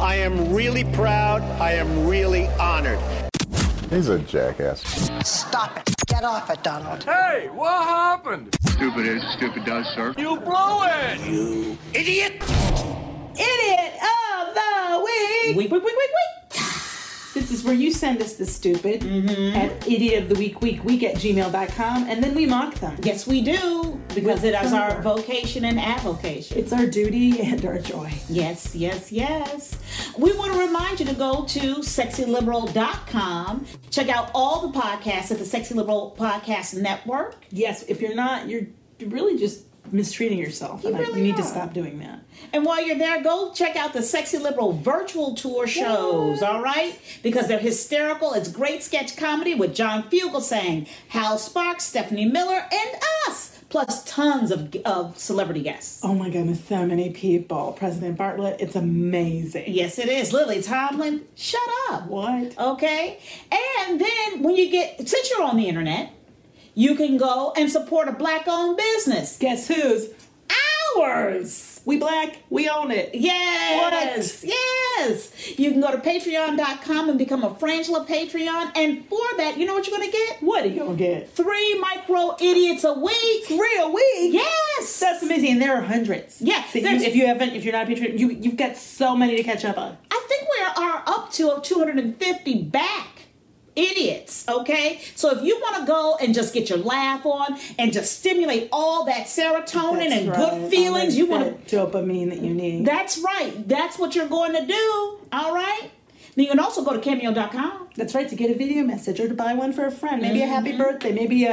I am really proud. I am really honored. He's a jackass. Stop it. Get off it, Donald. Hey, what happened? Stupid is, stupid does, sir. You blew it! You idiot! Idiot of the week! Week, week, week, week, week! This is where you send us the stupid at idiotoftheweekweekweek@gmail.com, and then we mock them. Yes, we do, because it is our vocation and avocation. It's our duty and our joy. Yes, yes, yes. We want to remind you to go to sexyliberal.com. Check out all the podcasts at the Sexy Liberal Podcast Network. Yes, if you're not, you're really just mistreating yourself. You need to stop doing that. And while you're there, go check out the Sexy Liberal virtual tour shows, all right? Because they're hysterical. It's great sketch comedy with John Fugelsang, Hal Sparks, Stephanie Miller, and us, plus tons of celebrity guests. Oh my goodness, so many people. President Bartlett, it's amazing. Yes, it is. Lily Tomlin, shut up. What? Okay. And then when you get, since you're on the internet, you can go and support a black-owned business. Guess whose? Ours! We black, we own it. Yes! What? Yes! You can go to patreon.com and become a Frangela Patreon. And for that, you know what you're going to get? What are you going to get? 3 micro idiots a week. 3 a week? Yes! That's amazing. And there are hundreds. Yeah. So if you're not a Patreon, you've got so many to catch up on. I think we are up to 250 back. Idiots, okay? So if you want to go and just get your laugh on and just stimulate all that serotonin good feelings, you want to dopamine that you need. That's right. That's what you're going to do, all right? Then you can also go to cameo.com. That's right, to get a video message or to buy one for a friend. Maybe a happy birthday. Maybe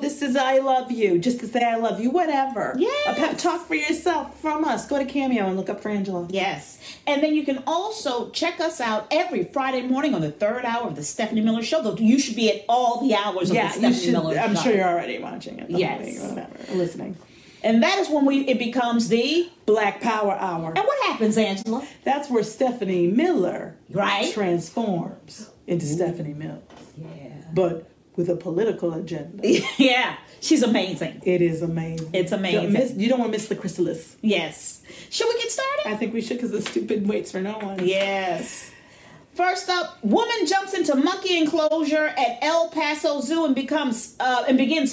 this is I love you, just to say I love you, whatever. Yes. A pep talk for yourself from us. Go to Cameo and look up Frangela. Yes. And then you can also check us out every Friday morning on the third hour of the Stephanie Miller Show. Though you should be at all the hours of the Stephanie Miller Show. I'm sure you're already watching it. Yes. Whatever, listening. And that is when it becomes the Black Power Hour. And what happens, Angela? That's where Stephanie Miller transforms into Stephanie Miller. Yeah. But with a political agenda. Yeah. She's amazing. It is amazing. It's amazing. You don't want to miss the chrysalis. Yes. Should we get started? I think we should, because the stupid waits for no one. Yes. First up, woman jumps into monkey enclosure at El Paso Zoo and begins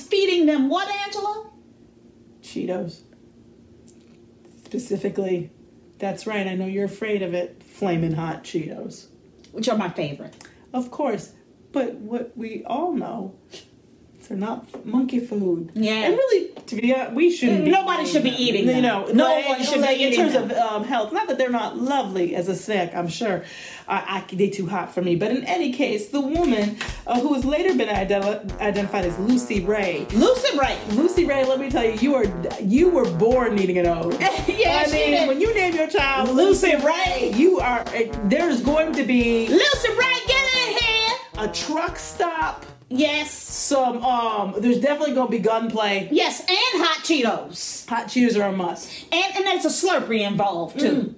feeding them what, Angela? Cheetos. Specifically, that's right, I know you're afraid of it, flaming hot Cheetos. Which are my favorite. Of course, but what we all know, they're not monkey food. Yeah. And really, to be honest, we shouldn't Nobody should be eating them. No one should be eating them. In terms of health, not that they're not lovely as a snack, I'm sure. They're too hot for me. But in any case, the woman who has later been identified as Lucy Ray. Lucy Ray! Lucy Ray, let me tell you, you were born needing an O. I mean, when you name your child Lucy Ray, you are, there's going to be... Lucy Ray, get in here! A truck stop. Yes. Some, there's definitely going to be gunplay. Yes, and hot Cheetos. Hot Cheetos are a must. And there's a Slurpee involved, too.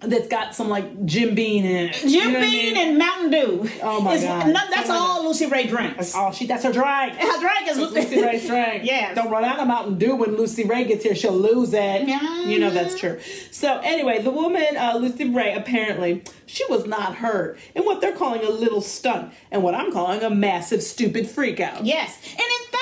that's got some like Jim Beam in it. And Mountain Dew. Oh my God. No, that's all Lucy Ray drinks. That's all that's her drink. Her drink is Lucy Ray's drink. Yes. Don't run out of Mountain Dew when Lucy Ray gets here. She'll lose it. Yeah. You know, that's true. So anyway, the woman, Lucy Ray, apparently, she was not hurt in what they're calling a little stunt and what I'm calling a massive stupid freak out. Yes. And in fact,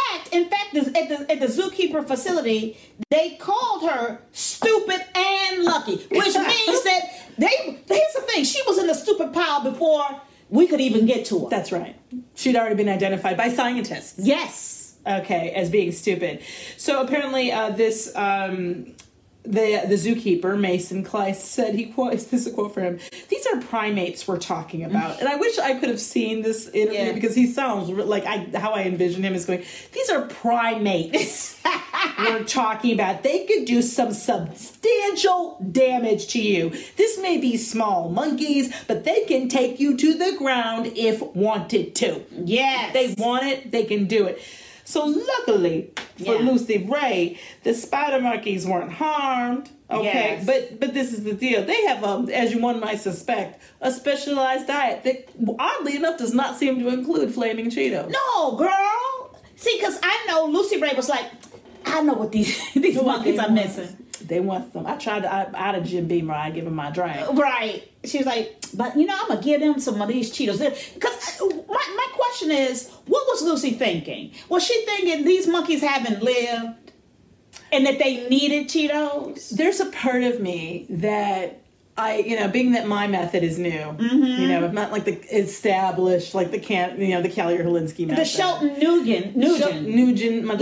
at the zookeeper facility, they called her stupid and lucky, which means that here's the thing, she was in the stupid pile before we could even get to her. That's right. She'd already been identified by scientists. Yes. Okay, as being stupid. So apparently this... The zookeeper, Mason Kleiss, said he quotes, this is a quote for him, "These are primates we're talking about." And I wish I could have seen this interview because he sounds like how I envision him is going, "These are primates we're talking about. They could do some substantial damage to you. This may be small monkeys, but they can take you to the ground if wanted to." Yes. If they want it, they can do it. So luckily for Lucy Ray, the spider monkeys weren't harmed. Okay, yes. But this is the deal. They have, as one might suspect, a specialized diet that, oddly enough, does not seem to include flaming Cheetos. No, girl. See, because I know Lucy Ray was like, I know what these monkeys are missing. They want some. I tried to out of Jim Beamer. I give him my drink. Right. She's like, but you know, I'm gonna give them some of these Cheetos. Because my question is, what was Lucy thinking? Was she thinking these monkeys haven't lived, and that they needed Cheetos? There's a part of me that being that my method is new, I'm not like the established, like the Callier-Holinsky method. The Shelton-Nugent, yes. Shelton-Nugent.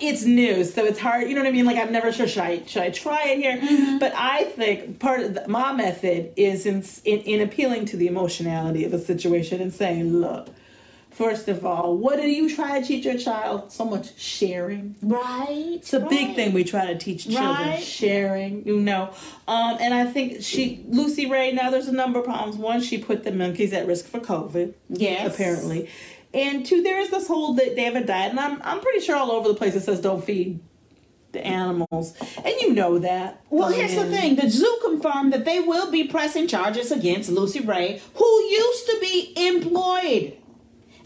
It's new, so it's hard. You know what I mean? Like, I'm never sure, should I try it here? Mm-hmm. But I think part of my method is in appealing to the emotionality of a situation and saying, look, first of all, what do you try to teach your child? So much sharing. Right. It's a big thing we try to teach children. Right. Sharing, And I think Lucy Ray, now there's a number of problems. One, she put the monkeys at risk for COVID. Yes. Apparently. And two, there is this whole that they have a diet, and I'm pretty sure all over the place it says don't feed the animals, and you know that. Well, here's the thing: the zoo confirmed that they will be pressing charges against Lucy Ray, who used to be employed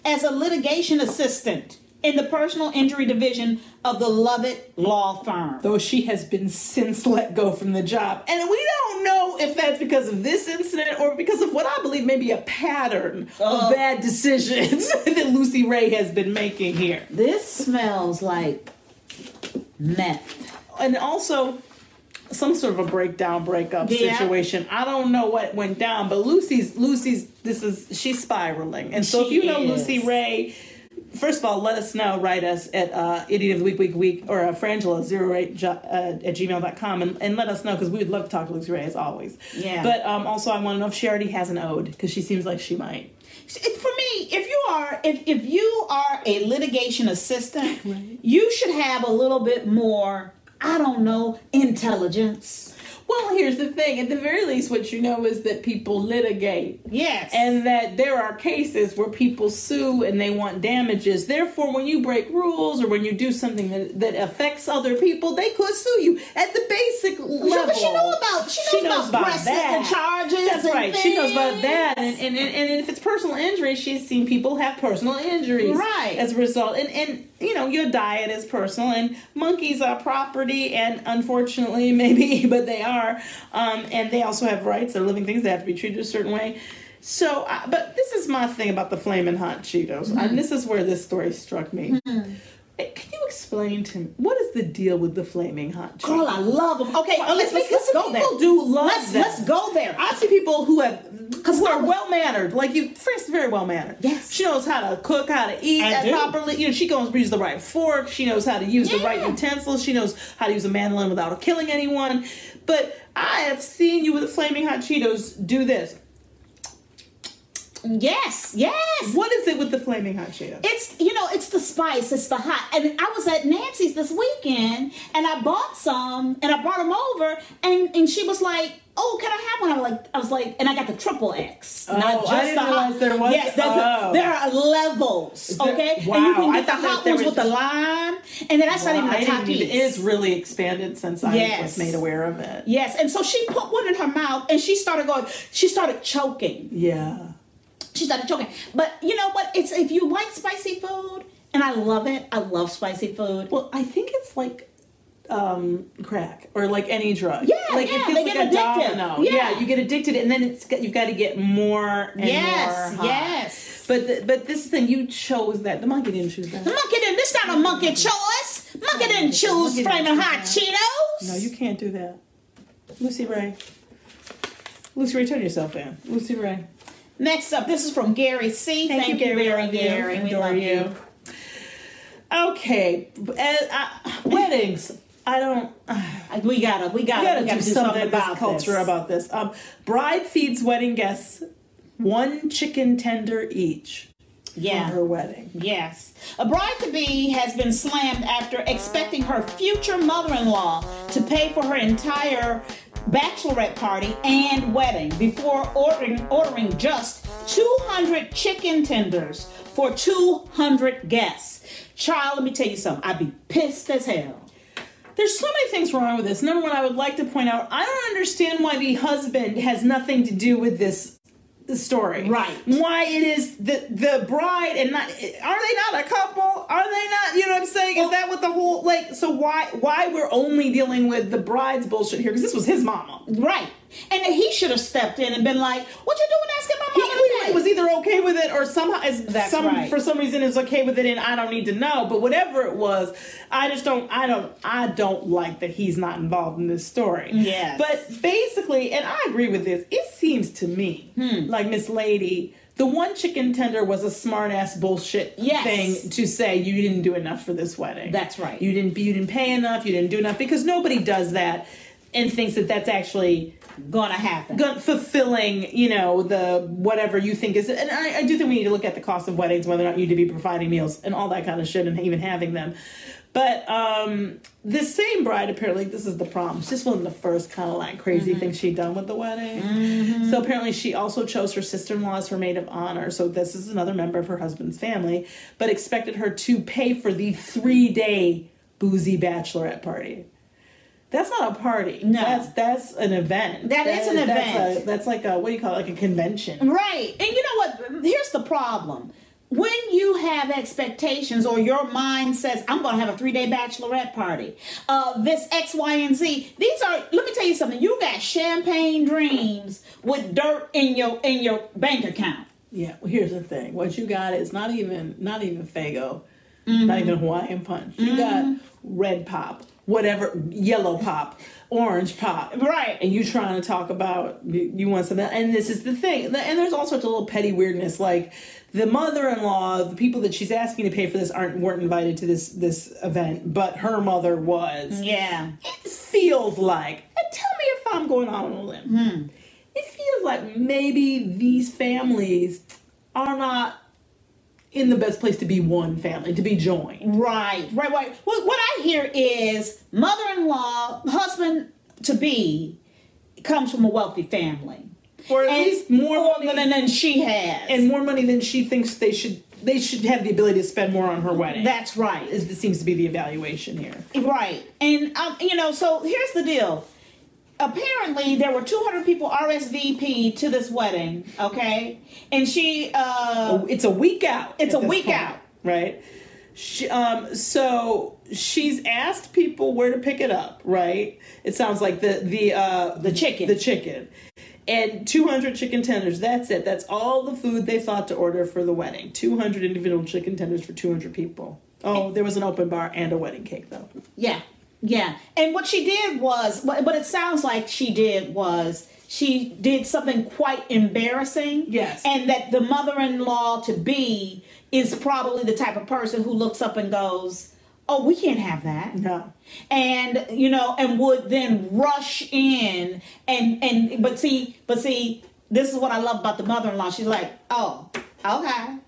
as a litigation assistant in the personal injury division of the Lovett Law Firm. Though she has been since let go from the job. And we don't know if that's because of this incident or because of what I believe may be a pattern of bad decisions that Lucy Ray has been making here. This smells like meth. And also some sort of a breakup situation. I don't know what went down, but she's spiraling. And so if you know Lucy Ray... First of all, let us know. Write us at Idiot of the Week or Frangela08@gmail.com and let us know because we would love to talk to Lucy Ray as always. Yeah. But also, I want to know if she already has an ode because she seems like she might. For me, if you are a litigation assistant, right. You should have a little bit more. I don't know, intelligence. Well, here's the thing. At the very least, what you know is that people litigate. Yes. And that there are cases where people sue and they want damages. Therefore, when you break rules or when you do something that affects other people, they could sue you at the basic level. She knows about pressing and charges. That's and right. Things. She knows about that. And if it's personal injury, she's seen people have personal injuries. Right. As a result. And your diet is personal. And monkeys are property. And unfortunately, maybe, but they are. And they also have rights. They're living things. They have to be treated a certain way. So, but this is my thing about the flaming hot Cheetos. Mm-hmm. And this is where this story struck me. Mm-hmm. Can you explain to me, what is the deal with the flaming hot Cheetos? Girl, I love them. Okay, let's go there. People do love them. Let's go there. I see people who are well-mannered. Like, Fran's very well-mannered. Yes. She knows how to cook, how to eat properly. She can use the right fork. She knows how to use the right utensils. She knows how to use a mandolin without killing anyone. But I have seen you with the flaming hot Cheetos do this. Yes, yes. What is it with the flaming hot Cheetos? It's, you know, it's the spice, it's the hot. And I was at Nancy's this weekend, and I bought some, and I brought them over, and she was like, "Oh, can I have one?" I was like, and I got the triple X. Oh, not just I didn't realize there was. Yes, there are levels. Okay, wow. And you can get the hot ones with the lime, and then I started the Takis. It is really expanded since I was made aware of it. Yes, and so she put one in her mouth, and she started going. She started choking. Yeah, she started choking. But you know what? It's if you like spicy food, and I love it. I love spicy food. Well, I think it's like. Crack or like any drug. Yeah, like yeah, it feels like a domino. Yeah. Yeah, you get addicted, and then you've got to get more and more. Hot. Yes. But this thing you chose that the monkey didn't choose that. The monkey didn't. This not a monkey choice. Monkey didn't choose flaming hot Cheetos. No, you can't do that, Lucy Ray. Lucy Ray, turn yourself in, Lucy Ray. Next up, this is from Gary C. Thank you, Gary. We love you. Okay, weddings. I don't. We gotta do something about culture this. About this. Bride feeds wedding guests one chicken tender each. Yeah. For her wedding. Yes. A bride-to-be has been slammed after expecting her future mother-in-law to pay for her entire bachelorette party and wedding before ordering just 200 chicken tenders for 200 guests. Child, let me tell you something. I'd be pissed as hell. There's so many things wrong with this. Number one, I would like to point out, I don't understand why the husband has nothing to do with this story. Right. Why it is the bride and not, are they not a couple? Are they not, you know what I'm saying? Well, is that what the whole, like, so why we're only dealing with the bride's bullshit here? Because this was his mama. Right. And he should have stepped in and been like, "What you doing asking my mama?" He was either okay with it or somehow for some reason is okay with it, and I don't need to know. But whatever it was, I just don't. I don't like that he's not involved in this story. Yeah. But basically, and I agree with this. It seems to me like Miss Lady. The one chicken tender was a smart-ass bullshit thing to say you didn't do enough for this wedding. That's right. You didn't pay enough. You didn't do enough because nobody does that and thinks that that's actually. Gonna happen. Fulfilling, you know, the whatever you think is. And I do think we need to look at the cost of weddings, whether or not you need to be providing meals and all that kind of shit and even having them. But this same bride, apparently, this is the problem. This wasn't the first kind of like crazy thing she'd done with the wedding. Mm-hmm. So apparently she also chose her sister-in-law as her maid of honor. So this is another member of her husband's family, but expected her to pay for the 3-day boozy bachelorette party. That's not a party. No. That's an event. That is an event. That's like a, what do you call it, like a convention. Right. And you know what? Here's the problem. When you have expectations or your mind says, I'm going to have a 3-day bachelorette party, this X, Y, and Z, these are, let me tell you something. You got champagne dreams with dirt in your bank account. Yeah. Well, here's the thing. What you got is not even Faygo, not even Hawaiian Punch. You got Red Pop. Whatever, yellow pop, orange pop. Right. And you trying to talk about, you want something. And this is the thing. And there's all sorts of little petty weirdness. Like the mother-in-law, the people that she's asking to pay for this weren't invited to this event, but her mother was. Yeah. It feels like, and tell me if I'm going on a limb. It feels like maybe these families are not in the best place to be one family, to be joined. Right. Well, what I hear is mother-in-law, husband-to-be, comes from a wealthy family. Or at least more money than she has. And more money than she thinks they should have the ability to spend more on her wedding. That's right. It seems to be the evaluation here. Right. And, you know, so here's the deal. Apparently, there were 200 people RSVP'd to this wedding, okay? And she... it's a week out. It's a week out. Right? She, so she's asked people where to pick it up, right? It sounds like the chicken. The chicken. And 200 chicken tenders. That's it. That's all the food they thought to order for the wedding. 200 individual chicken tenders for 200 people. Oh, there was an open bar and a wedding cake, though. Yeah, and what she did was, but it sounds like she did something quite embarrassing. Yes. And that the mother-in-law to be is probably the type of person who looks up and goes, "Oh, we can't have that." No. And, you know, and would then rush in and but see this is what I love about the mother-in-law. She's like, oh, okay.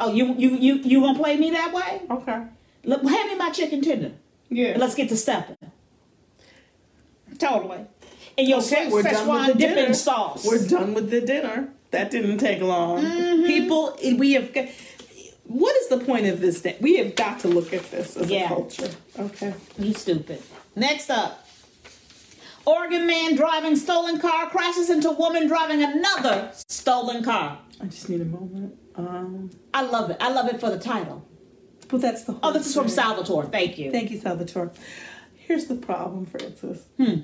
Oh, you gonna play me that way? Okay. Look, hand me my chicken tender. Yeah. And let's get to stepping. Totally. And your Szechuan dipping sauce. We're done with the dinner. That didn't take long. Mm-hmm. People, we have. What is the point of this day? We have got to look at this as a culture. Okay. You stupid. Next up. Oregon man driving stolen car crashes into woman driving another stolen car. I just need a moment. I love it. I love it for the title. But that's the whole this is from Salvatore. Thank you. Thank you, Salvatore. Here's the problem, Francis. There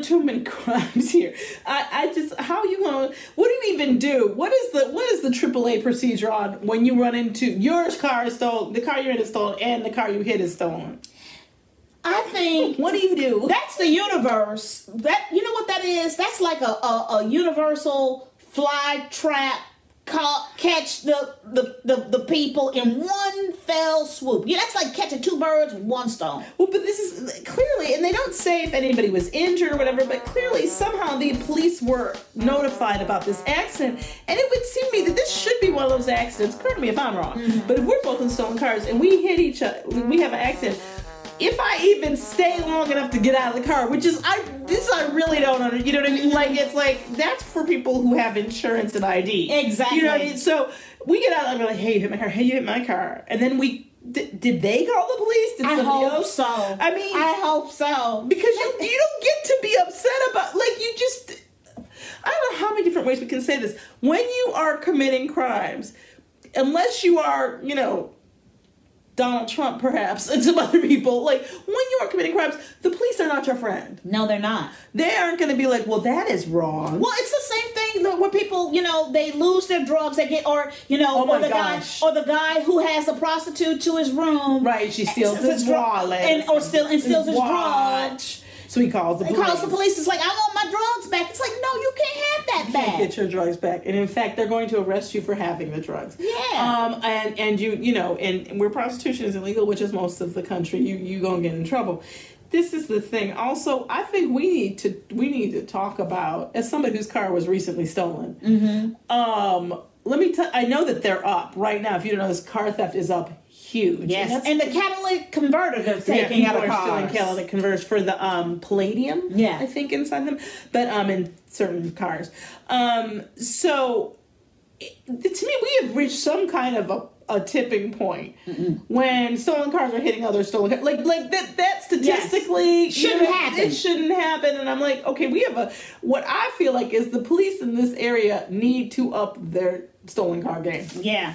are too many crimes here. I just, how are you going to, what do you even do? What is the AAA procedure on when you run into, your car is stolen, the car you're in is stolen, and the car you hit is stolen? I think. What do you do? That's the universe. That, you know what that is? That's like a universal fly trap. Catch the people in one fell swoop. Yeah, that's like catching two birds with one stone. Well, but this is clearly, and they don't say if anybody was injured or whatever, but clearly somehow the police were notified about this accident, and it would seem to me that this should be one of those accidents. Correct me if I'm wrong, but if we're both in stolen cars and we hit each other, we have an accident. If I even stay long enough to get out of the car, which is, I really don't understand, you know what I mean? Like, it's like, that's for people who have insurance and ID. Exactly. You know what I mean? So, we get out, I'm like, hey, you hit my car, hey, you hit my car. And then we, did they call the police? Did somebody else? I hope so. I mean. I hope so. Because you don't get to be upset about, like, you just, I don't know how many different ways we can say this. When you are committing crimes, unless you are, you know, Donald Trump, perhaps, and some other people. Like, when you are committing crimes, the police are not your friend. No, they're not. They aren't going to be like, well, that is wrong. Well, it's the same thing where people, you know, they lose their drugs, they get, or, you know, or the guy who has a prostitute to his room. Right, she steals his wallet. Steals his watch. So he calls the police. It's like, I want my drugs back. It's like, no, you can't have that back. You can't get your drugs back. And in fact, they're going to arrest you for having the drugs. Yeah. And you know, and where prostitution is illegal, which is most of the country, you gonna get in trouble. This is the thing. Also, I think we need to talk about, as somebody whose car was recently stolen. Mm-hmm. Let me tell. I know that they're up right now. If you don't know, this car theft is up. Huge. Yes, and the catalytic converter they're taking out of cars. People are stealing catalytic converters for the palladium, I think, inside them, but in certain cars. To me, we have reached some kind of a tipping point when stolen cars are hitting other stolen cars. Like that statistically shouldn't happen. It shouldn't happen. And I'm like, okay, we have what I feel like is the police in this area need to up their stolen car game. Yeah.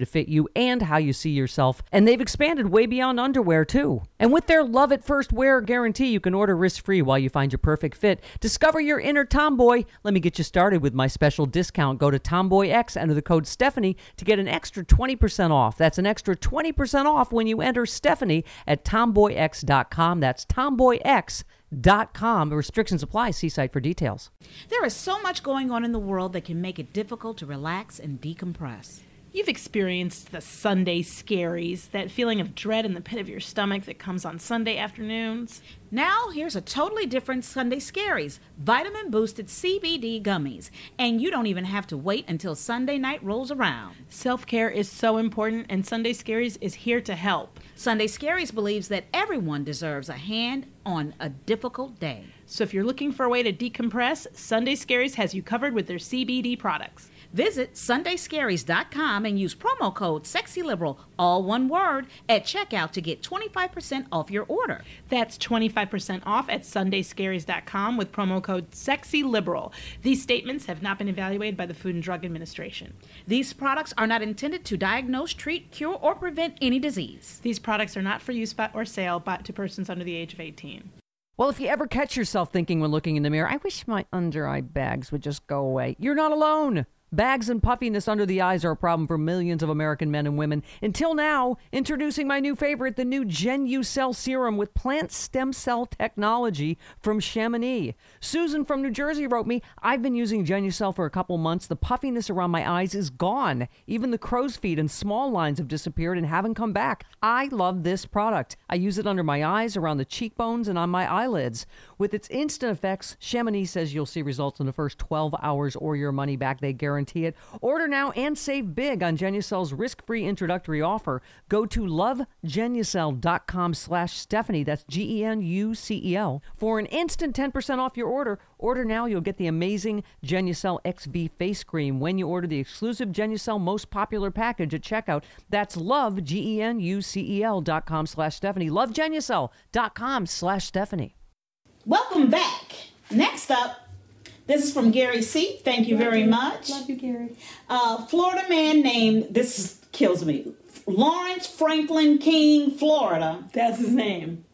to fit you and how you see yourself, and they've expanded way beyond underwear too. And with their love at first wear guarantee, you can order risk-free while you find your perfect fit. Discover your inner tomboy. Let me get you started with my special discount. Go to Tomboy X, enter the code Stephanie to get an extra 20% off. That's an extra 20% off when you enter Stephanie at tomboyx.com. That's tomboyx.com. Restrictions apply. See site for details. There is so much going on in the world that can make it difficult to relax and decompress. You've experienced the Sunday scaries, that feeling of dread in the pit of your stomach that comes on Sunday afternoons. Now, here's a totally different Sunday scaries, vitamin-boosted CBD gummies. And you don't even have to wait until Sunday night rolls around. Self-care is so important, and Sunday Scaries is here to help. Sunday Scaries believes that everyone deserves a hand on a difficult day. So if you're looking for a way to decompress, Sunday Scaries has you covered with their CBD products. Visit sundayscaries.com and use promo code SEXYLIBERAL, all one word, at checkout to get 25% off your order. That's 25% off at sundayscaries.com with promo code SEXYLIBERAL. These statements have not been evaluated by the Food and Drug Administration. These products are not intended to diagnose, treat, cure, or prevent any disease. These products are not for use or sale to persons under the age of 18. Well, if you ever catch yourself thinking when looking in the mirror, I wish my under eye bags would just go away, you're not alone. Bags and puffiness under the eyes are a problem for millions of American men and women. Until now, introducing my new favorite, the new GenuCell Serum with plant stem cell technology from Chamonix. Susan from New Jersey wrote me, I've been using GenuCell for a couple months. The puffiness around my eyes is gone. Even the crow's feet and small lines have disappeared and haven't come back. I love this product. I use it under my eyes, around the cheekbones, and on my eyelids. With its instant effects, Chamonix says you'll see results in the first 12 hours or your money back. They guarantee it. Order now and save big on GenuCell's risk-free introductory offer. Go to lovegenucell.com/Stephanie, that's GENUCEL, for an instant 10% off your order. Order now, you'll get the amazing GenuCell XV face cream when you order the exclusive GenuCell most popular package at checkout. That's lovegenucel.com/Stephanie, lovegenucel.com/Stephanie. Welcome back. Next up, this is from Gary C. Thank you very much. Love you, Gary. Florida man named, this kills me, Lawrence Franklin King, Florida. That's his name.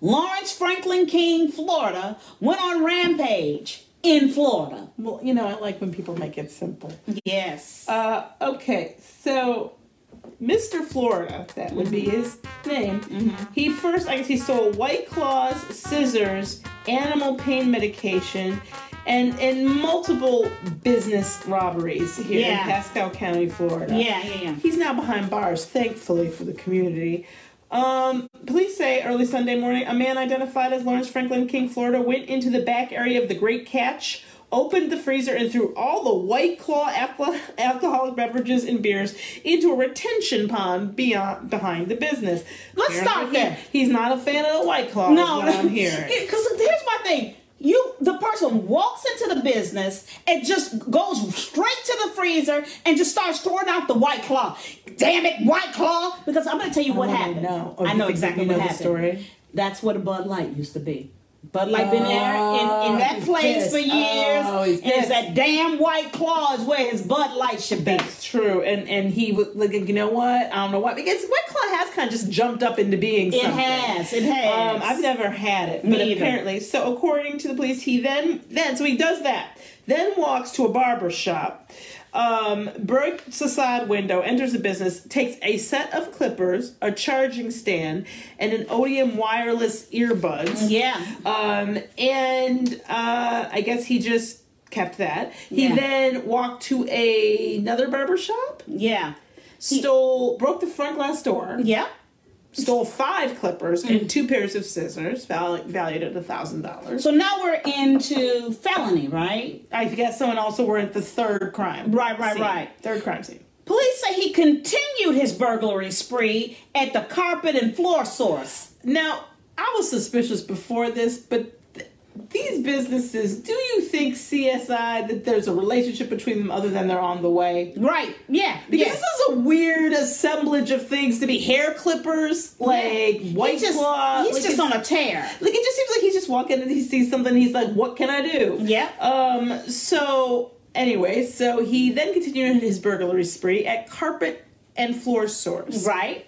Lawrence Franklin King, Florida, went on rampage in Florida. Well, you know, I like when people make it simple. Yes. Okay, so Mr. Florida, that would be his name. Mm-hmm. He first, I guess he stole White Claws, scissors, animal pain medication, and multiple business robberies here in Pasco County, Florida. Yeah. He's now behind bars, thankfully, for the community. Police say early Sunday morning, a man identified as Lawrence Franklin King, Florida, went into the back area of the Great Catch, opened the freezer, and threw all the White Claw alcoholic beverages and beers into a retention pond behind the business. Let's stop there. He's not a fan of the White Claw. No, I'm here. Because here's my thing. The person walks into the business and just goes straight to the freezer and just starts throwing out the White Claw. Damn it, White Claw! Because I'm going to tell you what happened. I know exactly what happened. Story? That's what a Bud Light used to be. Bud Light been there in that place for years. And it's that damn White Claw is where his Bud Light should be. That's true. And he was like, you know what? I don't know why. Because White Claw has kind of just jumped up into being something. It has. I've never had it. But apparently. So according to the police, he then he does that. Then walks to a barber shop, breaks the side window, enters the business, takes a set of clippers, a charging stand, and an Odeon wireless earbuds. Yeah. I guess he just kept that. He then walked to another barber shop. Yeah. Broke the front glass door. Yeah. Stole 5 clippers and 2 pairs of scissors, valued at $1,000. So now we're into felony, right? I guess so, and also we're at the third crime. Right. Third crime scene. Police say he continued his burglary spree at the carpet and floor source. Now, I was suspicious before this, but these businesses, do you think, CSI, that there's a relationship between them other than they're on the way? Right, yeah. Because this is a weird assemblage of things to be hair clippers, like White Claw. He's just on a tear. Like, it just seems like he's just walking and he sees something and he's like, what can I do? Yeah. So he then continued his burglary spree at carpet and floor source. Right.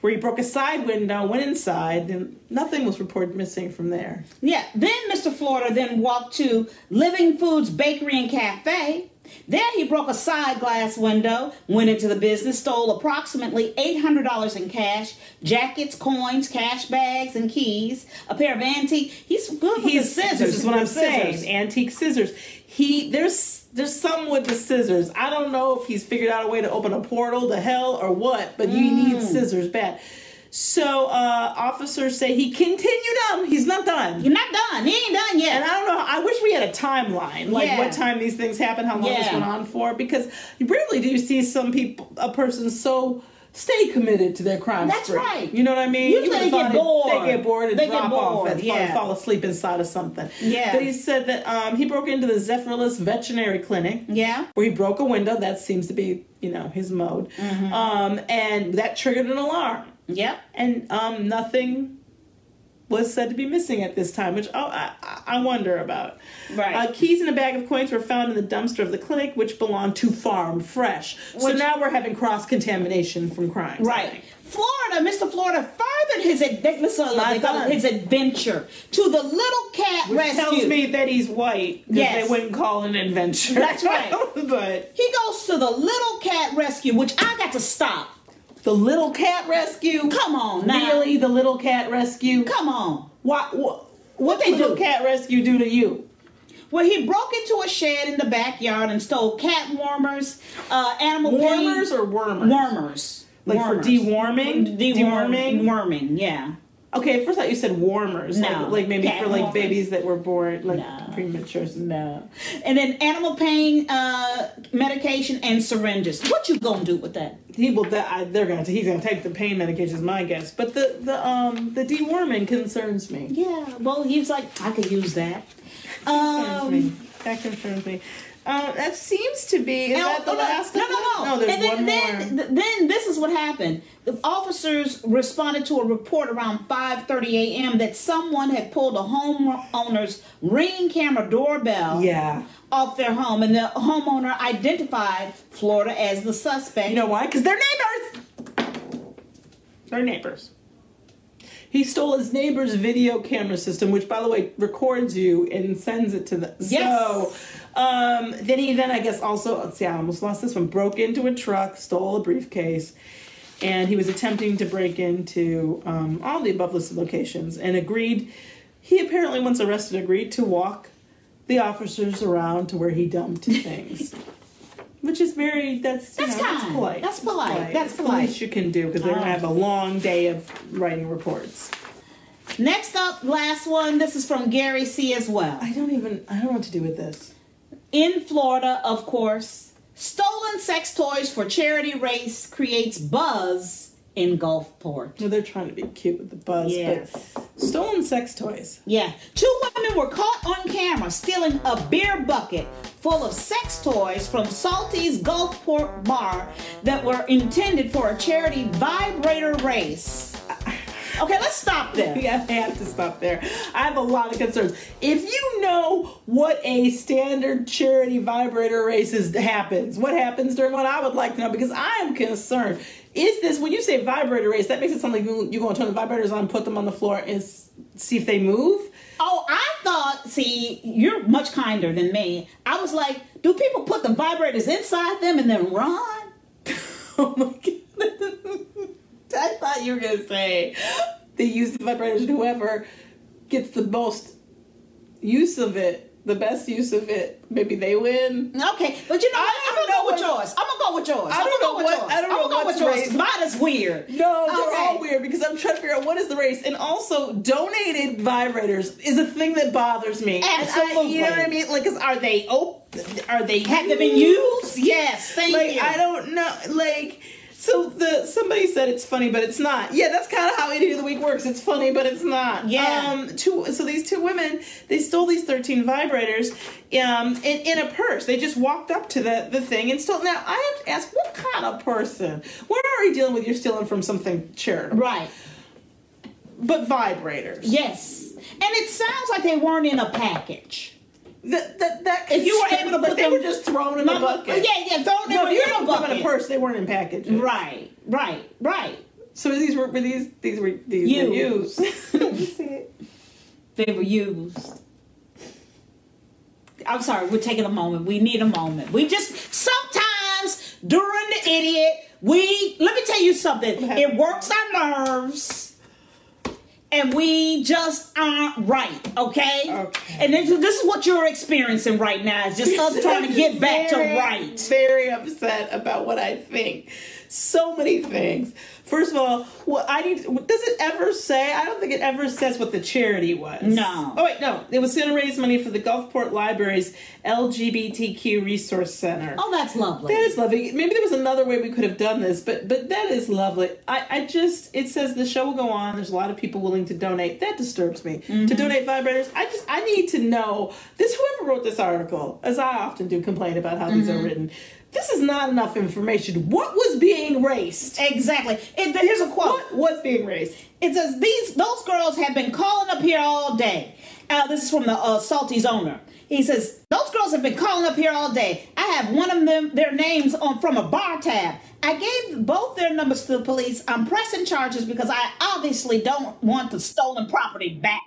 Where he broke a side window, went inside, and nothing was reported missing from there. Yeah. Then Mr. Florida then walked to Living Foods Bakery and Cafe. There he broke a side glass window, went into the business, stole approximately $800 in cash, jackets, coins, cash bags, and keys, a pair of antique. He's good with his scissors. This is what I'm saying. Antique scissors. There's some with the scissors. I don't know if he's figured out a way to open a portal to hell or what, but you need scissors bad. So officers say he continued on. He's not done. You're not done. He ain't done yet. And I don't know. I wish we had a timeline, like what time these things happen, how long this went on for, because rarely do you see a person so stay committed to their crime spree. That's right. You know what I mean? Usually they get bored. They get bored and drop off and fall asleep inside of something. Yeah. But he said that he broke into the Zephyrless Veterinary Clinic. Yeah. Where he broke a window. That seems to be, you know, his mode. Mm-hmm. And that triggered an alarm. Yep. And nothing was said to be missing at this time, which I wonder about. Right. Keys and a bag of coins were found in the dumpster of the clinic, which belonged to Farm Fresh. So now we're having cross-contamination from crimes. Right. Florida, Mr. Florida furthered his adventure to the Little Cat Rescue. Tells me that he's white, because they wouldn't call it an adventure. That's right. But he goes to the Little Cat Rescue, which I got to stop. The Little Cat Rescue? Come on now. Really? The Little Cat Rescue? Come on. What did Little Cat Rescue do to you? Well, he broke into a shed in the backyard and stole cat warmers, animal warmers or wormers? Wormers. Like wormers. For deworming? Deworming? Worming, yeah. Okay, at first I thought you said warmers. No. Like maybe cat for like warmers. Babies that were born, like premature. No. And then animal pain medication and syringes. What you gonna do with that? He's gonna take the pain medication is my guess. But the deworming concerns me. Yeah. Well, he's like, I could use that. That concerns me. That seems to be. No. There's one more. Then this is what happened. The officers responded to a report around 5:30 a.m. that someone had pulled a homeowner's Ring camera doorbell off their home, and the homeowner identified Florida as the suspect. You know why? Because they're neighbors. They're neighbors. He stole his neighbor's video camera system, which, by the way, records you and sends it to them. Yes. So, then I guess also, I almost lost this one, broke into a truck, stole a briefcase, and he was attempting to break into all the above listed locations and he apparently once arrested agreed to walk the officers around to where he dumped things. Which is polite. That's polite. That's the least you can do, because they're going to have a long day of writing reports. Next up, last one. This is from Gary C. as well. I don't know what to do with this. In Florida, of course, stolen sex toys for charity race creates buzz in Gulfport. No, they're trying to be cute with the buzz. Yes. But stolen sex toys. Yeah. Two women were caught on camera stealing a beer bucket full of sex toys from Salty's Gulfport Bar that were intended for a charity vibrator race. Okay, let's stop there. Yeah, I have to stop there. I have a lot of concerns. If you know what a standard charity vibrator race happens, what happens during one, I would like to know, because I am concerned. Is this, when you say vibrator race, that makes it sound like you're going to turn the vibrators on, put them on the floor, and see if they move? Oh, I thought, see, you're much kinder than me. I was like, do people put the vibrators inside them and then run? Oh, my God. I thought you were going to say they use the vibrators, and whoever gets the most use of it, the best use of it, maybe they win. Okay, but you know, I'm going to go with yours. I don't know what's yours. Mine is weird. No, all weird, because I'm trying to figure out what is the race. And also, donated vibrators is a thing that bothers me. Absolutely. You know what I mean? Like, are they open? Have they been used? Yes, thank you. I don't know. So somebody said it's funny, but it's not. Yeah, that's kind of how Idiot of the Week works. It's funny, but it's not. Yeah. So these two women, they stole these 13 vibrators in a purse. They just walked up to the thing and stole. Now, I have to ask, what kind of person? We're already dealing with you're stealing from something charitable. Right. But vibrators. Yes. And it sounds like they weren't in a package. If you were able to put them, they were just thrown in the bucket. Yeah, thrown in a bucket. In a purse, they weren't in packages. Right. So these were used. They were used. I'm sorry. We're taking a moment. We need a moment. We just sometimes during the idiot, let me tell you something. It works our nerves. And we just aren't right, okay? And this is what you're experiencing right now. It's just us trying to get back to right. Very upset about what I think. so many things. First of all, does it ever say? I don't think it ever says what the charity was. No. Oh, wait, no. It was going to raise money for the Gulfport Library's LGBTQ Resource Center. Oh, that's lovely. That is lovely. Maybe there was another way we could have done this, but that is lovely. It says the show will go on. There's a lot of people willing to donate. That disturbs me. Mm-hmm. To donate vibrators, I need to know. Whoever wrote this article, as I often do complain about how these are written, this is not enough information. What was being raised? Exactly. Here's a quote. What was being raised? It says, those girls have been calling up here all day. This is from the Salty's owner. He says, those girls have been calling up here all day. I have one of them, their names from a bar tab. I gave both their numbers to the police. I'm pressing charges because I obviously don't want the stolen property back.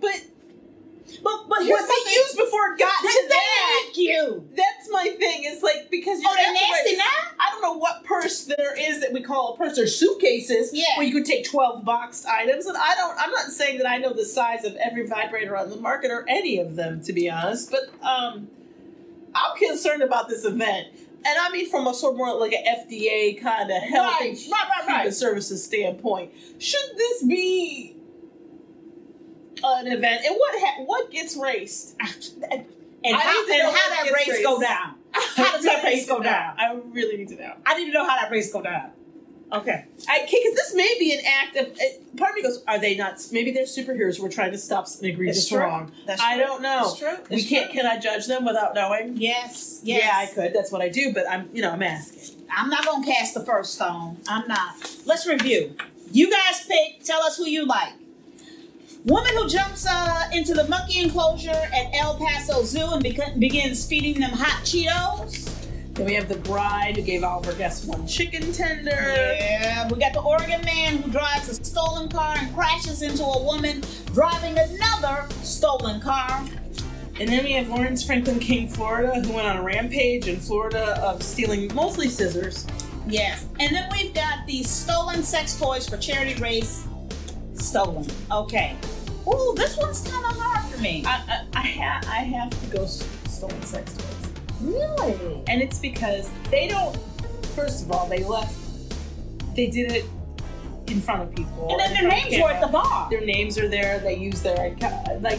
But here's the use before it got to that. Thank you. That's my thing. It's like, because you're nasty now. I don't know what purse there is that we call a purse or suitcases where you could take 12 boxed items. And I'm not saying that I know the size of every vibrator on the market or any of them, to be honest. But I'm concerned about this event. And I mean from a sort of more like an FDA kind of health and human services standpoint. Should this be an event, and what gets raced, and how that race go down? How does that race go down? I really need to know. I need to know how that race go down. Okay, because this may be an act of. Part of me goes, are they nuts? Maybe they're superheroes. We're trying to stop an egregious wrong. That's I don't know. That's true. We can't. Can I judge them without knowing? Yes. Yeah, I could. That's what I do. But I'm asking. I'm not gonna cast the first stone. I'm not. Let's review. You guys pick. Tell us who you like. Woman who jumps into the monkey enclosure at El Paso Zoo and begins feeding them hot Cheetos. Then we have the bride who gave all of her guests one chicken tender. Yeah, we got the Oregon man who drives a stolen car and crashes into a woman driving another stolen car. And then we have Lawrence Franklin King, Florida, who went on a rampage in Florida of stealing mostly scissors. Yes, and then we've got the stolen sex toys for charity race. Stolen. Okay. Ooh, this one's kind of hard for me. I have to go stolen sex toys. Really? And it's because they don't. First of all, they left. They did it in front of people. And then their names were at the bar. Their names are there. They use their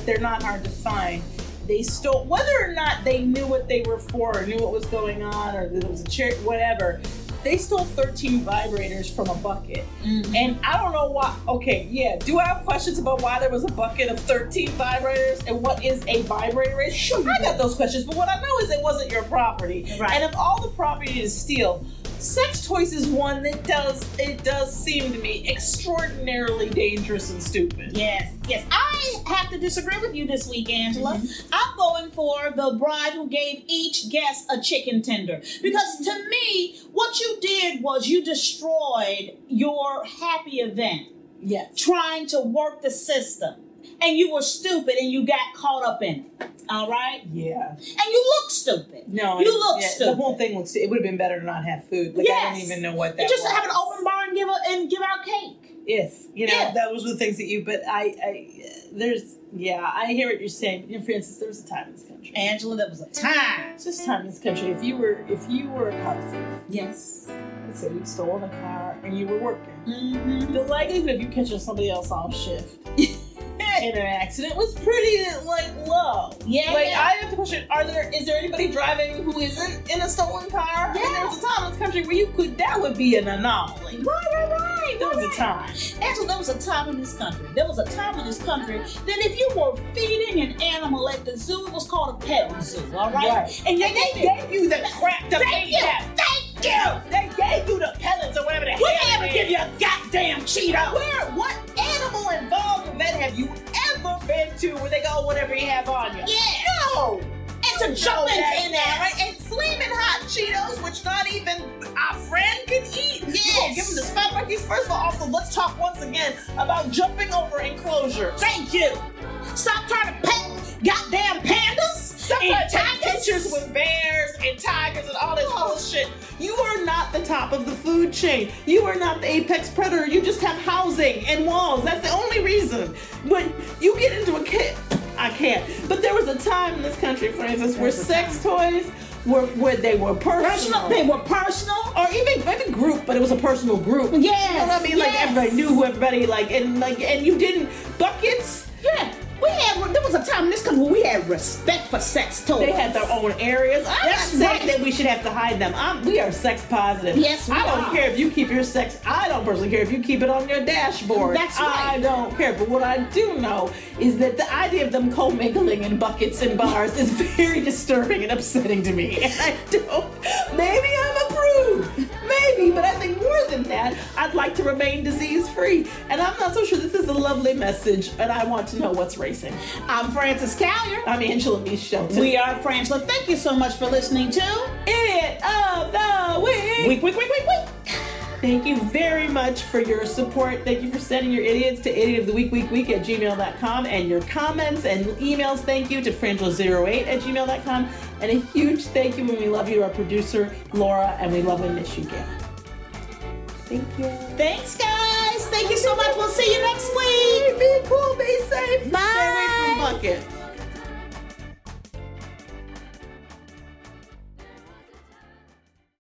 they're not hard to find. They stole, whether or not they knew what they were for, or knew what was going on, or that it was a charity, whatever. They stole 13 vibrators from a bucket. Mm-hmm. And I don't know why. Okay, yeah. Do I have questions about why there was a bucket of 13 vibrators and what is a vibrator? Sure, I got those questions, but what I know is it wasn't your property. Right. And of all the property to steal, sex toys is one that does seem to me extraordinarily dangerous and stupid. Yes. I have to disagree with you this week, Angela. Mm-hmm. I'm going for the bride who gave each guest a chicken tender. Because to me, what you did was you destroyed your happy event. Yes. Trying to work the system. And you were stupid and you got caught up in it. All right? Yeah. And you look stupid. No. You look stupid. The whole thing looks stupid. It would have been better to not have food. Like, yes. I don't even know what that was. Just have an open bar and give out cake. That was the things that you, but I hear what you're saying. You know, Francis, there was a time in this country. Angela, that was a time. It's just time in this country. If you were a cop thief. Yes. So you'd stolen a car and you were working. Mm-hmm. The likelihood of you catching somebody else off shift in an accident was pretty low. Yeah. I have to question: is there anybody driving who isn't in a stolen car? Yeah. And there was a time in this country where that would be an anomaly. Right. There was a time. Actually, there was a time in this country. That if you were feeding an animal at the zoo, it was called a pet zoo. All right. And they gave you the crap to feed them. Thank you. They gave you the pellets or whatever. Would they ever give you a goddamn Cheeto? What animal involved in that have you ever been to where they go, whatever you have on you? Yeah. No. It's a jump in there, right? And flaming hot Cheetos, which not even our friend can eat. Yes. Give them the spot monkeys. First of all, also, let's talk once again about jumping over enclosures. Thank you. Stop trying to pet goddamn pandas. Stop trying to take pictures with bears and tigers and all this bullshit. You are not the top of the food chain. You are not the apex predator. You just have housing and walls. That's the only reason. When you get into I can't. But there was a time in this country, Francis, where sex toys where they were personal. They were personal, or even like a group, but it was a personal group. Yes, you know what I mean? Yes. Like everybody knew who everybody and you didn't buckets. Yeah. There was a time in this country where we had respect for sex toys. They had their own areas. I'm not saying that we should have to hide them. We are sex positive. Yes, we are. I don't care if you keep your sex. I don't personally care if you keep it on your dashboard. That's right. I don't care. But what I do know is that the idea of them co-mingling in buckets and bars is very disturbing and upsetting to me. And I don't. Maybe I'm approved. Maybe. But I think more than that, I'd like to remain disease-free. And I'm not so sure. This is a lovely message, and I want to know what's right. I'm Frances Callier. I'm Angela Michelle. We are Frangela. Thank you so much for listening to It of the Week. Week. Thank you very much for your support. Thank you for sending your idiots to idiotoftheweek@gmail.com and your comments and emails. Thank you to frangela08@gmail.com. And a huge thank you, and we love you, to our producer, Laura, and we love and miss you, Gail. Thank you. Thanks, guys. Thank you so much. We'll see you next week. Be cool. Be safe. Bye. Stay away from Bucket.